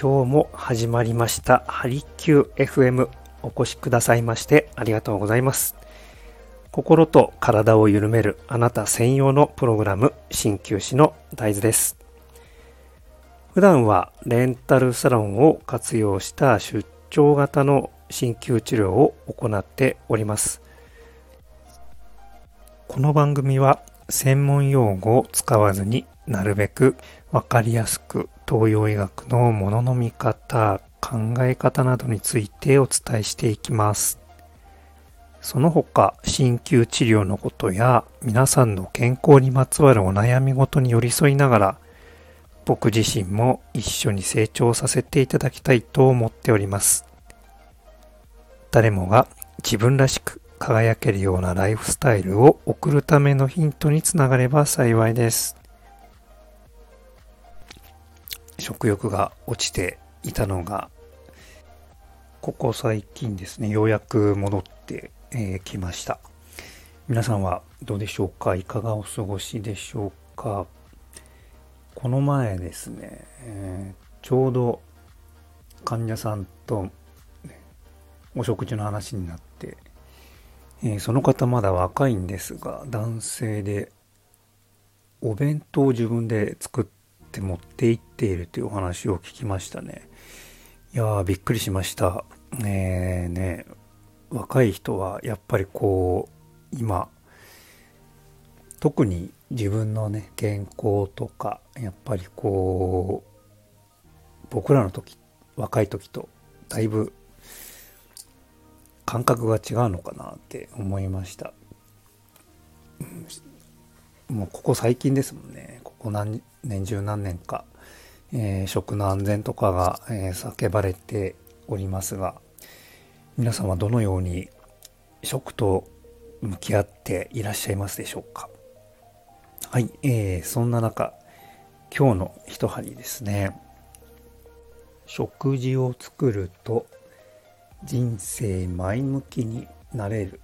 今日も始まりましたハリキュー FM。 お越しくださいましてありがとうございます。心と体を緩めるあなた専用のプログラム、鍼灸師の大豆です。普段はレンタルサロンを活用した出張型の鍼灸治療を行っております。この番組は専門用語を使わずに、なるべくわかりやすく東洋医学のものの見方、考え方などについてお伝えしていきます。その他、鍼灸治療のことや皆さんの健康にまつわるお悩みごとに寄り添いながら、僕自身も一緒に成長させていただきたいと思っております。誰もが自分らしく輝けるようなライフスタイルを送るためのヒントにつながれば幸いです。食欲が落ちていたのがここ最近ですね、ようやく戻ってきました。皆さんはどうでしょうか？いかがお過ごしでしょうか？この前ですね、ちょうど患者さんとお食事の話になって、その方まだ若いんですが、男性でお弁当を自分で作って持って行っているというお話を聞きましたね。いやー、びっくりしました。ね、若い人はやっぱりこう今特に自分のね健康とか、やっぱりこう僕らの時、若い時とだいぶ感覚が違うのかなって思いました。もうここ最近ですもんね。ここ年中何年か、食の安全とかが、叫ばれておりますが、皆さんはどのように食と向き合っていらっしゃいますでしょうか？はい、そんな中、今日の一針ですね。食事を作ると人生前向きになれる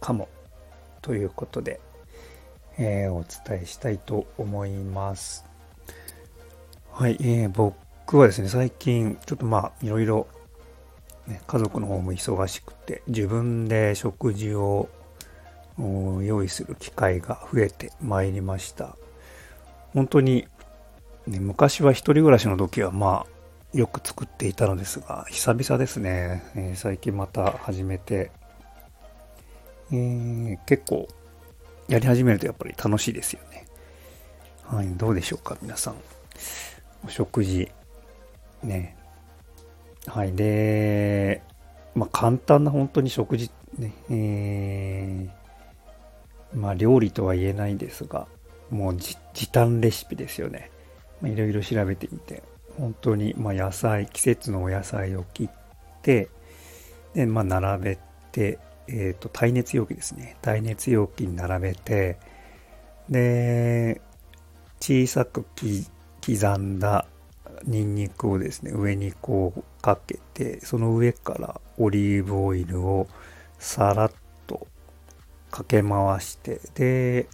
かもということで、お伝えしたいと思います。はい、僕はですね、最近ちょっといろいろ家族の方も忙しくて、自分で食事を用意する機会が増えてまいりました。本当に、ね、昔は一人暮らしの時はよく作っていたのですが、久々ですね、最近また始めて、結構やり始めるとやっぱり楽しいですよね。はい、どうでしょうか皆さん。お食事ね。はい、で、簡単な本当に食事ね、料理とは言えないですが、もう時短レシピですよね。いろいろ調べてみて、本当に野菜、季節のお野菜を切って、で並べて。耐熱容器ですね。耐熱容器に並べて、で、小さく刻んだニンニクをですね、上にこうかけて、その上からオリーブオイルをさらっとかけ回して、で、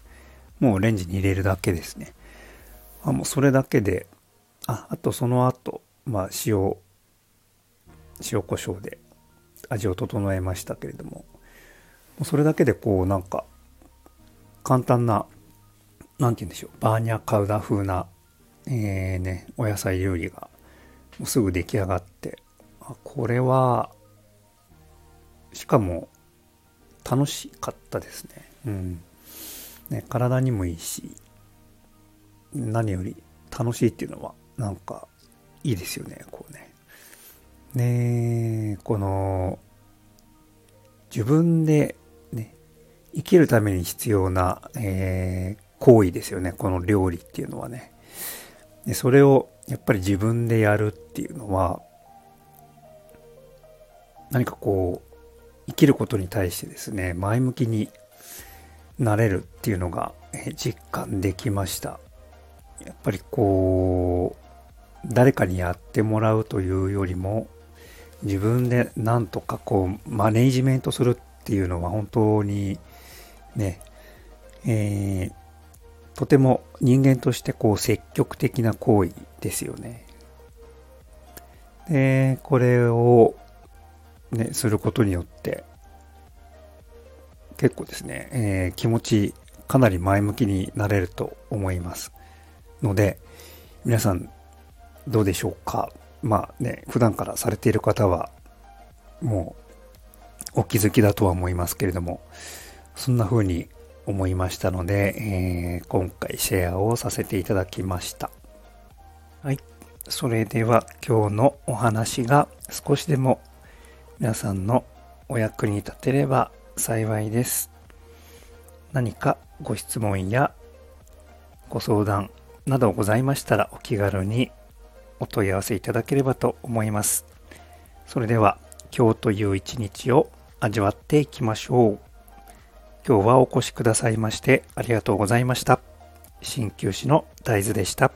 もうレンジに入れるだけですね。もうそれだけで、あとその後、塩コショウで味を整えましたけれども、それだけでこう簡単な、なんて言うんでしょう、バーニャカウダ風な、お野菜料理がもうすぐ出来上がって、これはしかも楽しかったですね。ね、体にもいいし、何より楽しいっていうのはいいですよね。この自分でね、生きるために必要な、行為ですよね、この料理っていうのはね。で、それをやっぱり自分でやるっていうのは、何かこう生きることに対してですね、前向きになれるっていうのが、実感できました。やっぱりこう誰かにやってもらうというよりも、自分でなんとかマネージメントするっていうのは本当にね、とても人間として積極的な行為ですよね。これをねすることによって結構ですね、気持ちかなり前向きになれると思いますので、皆さんどうでしょうか。まあね、普段からされている方はもうお気づきだとは思いますけれども、そんな風に思いましたので、今回シェアをさせていただきました。はい、それでは今日のお話が少しでも皆さんのお役に立てれば幸いです。何かご質問やご相談などございましたら、お気軽にお問い合わせいただければと思います。それでは今日という一日を味わっていきましょう。今日はお越しくださいましてありがとうございました。鍼灸師の大豆でした。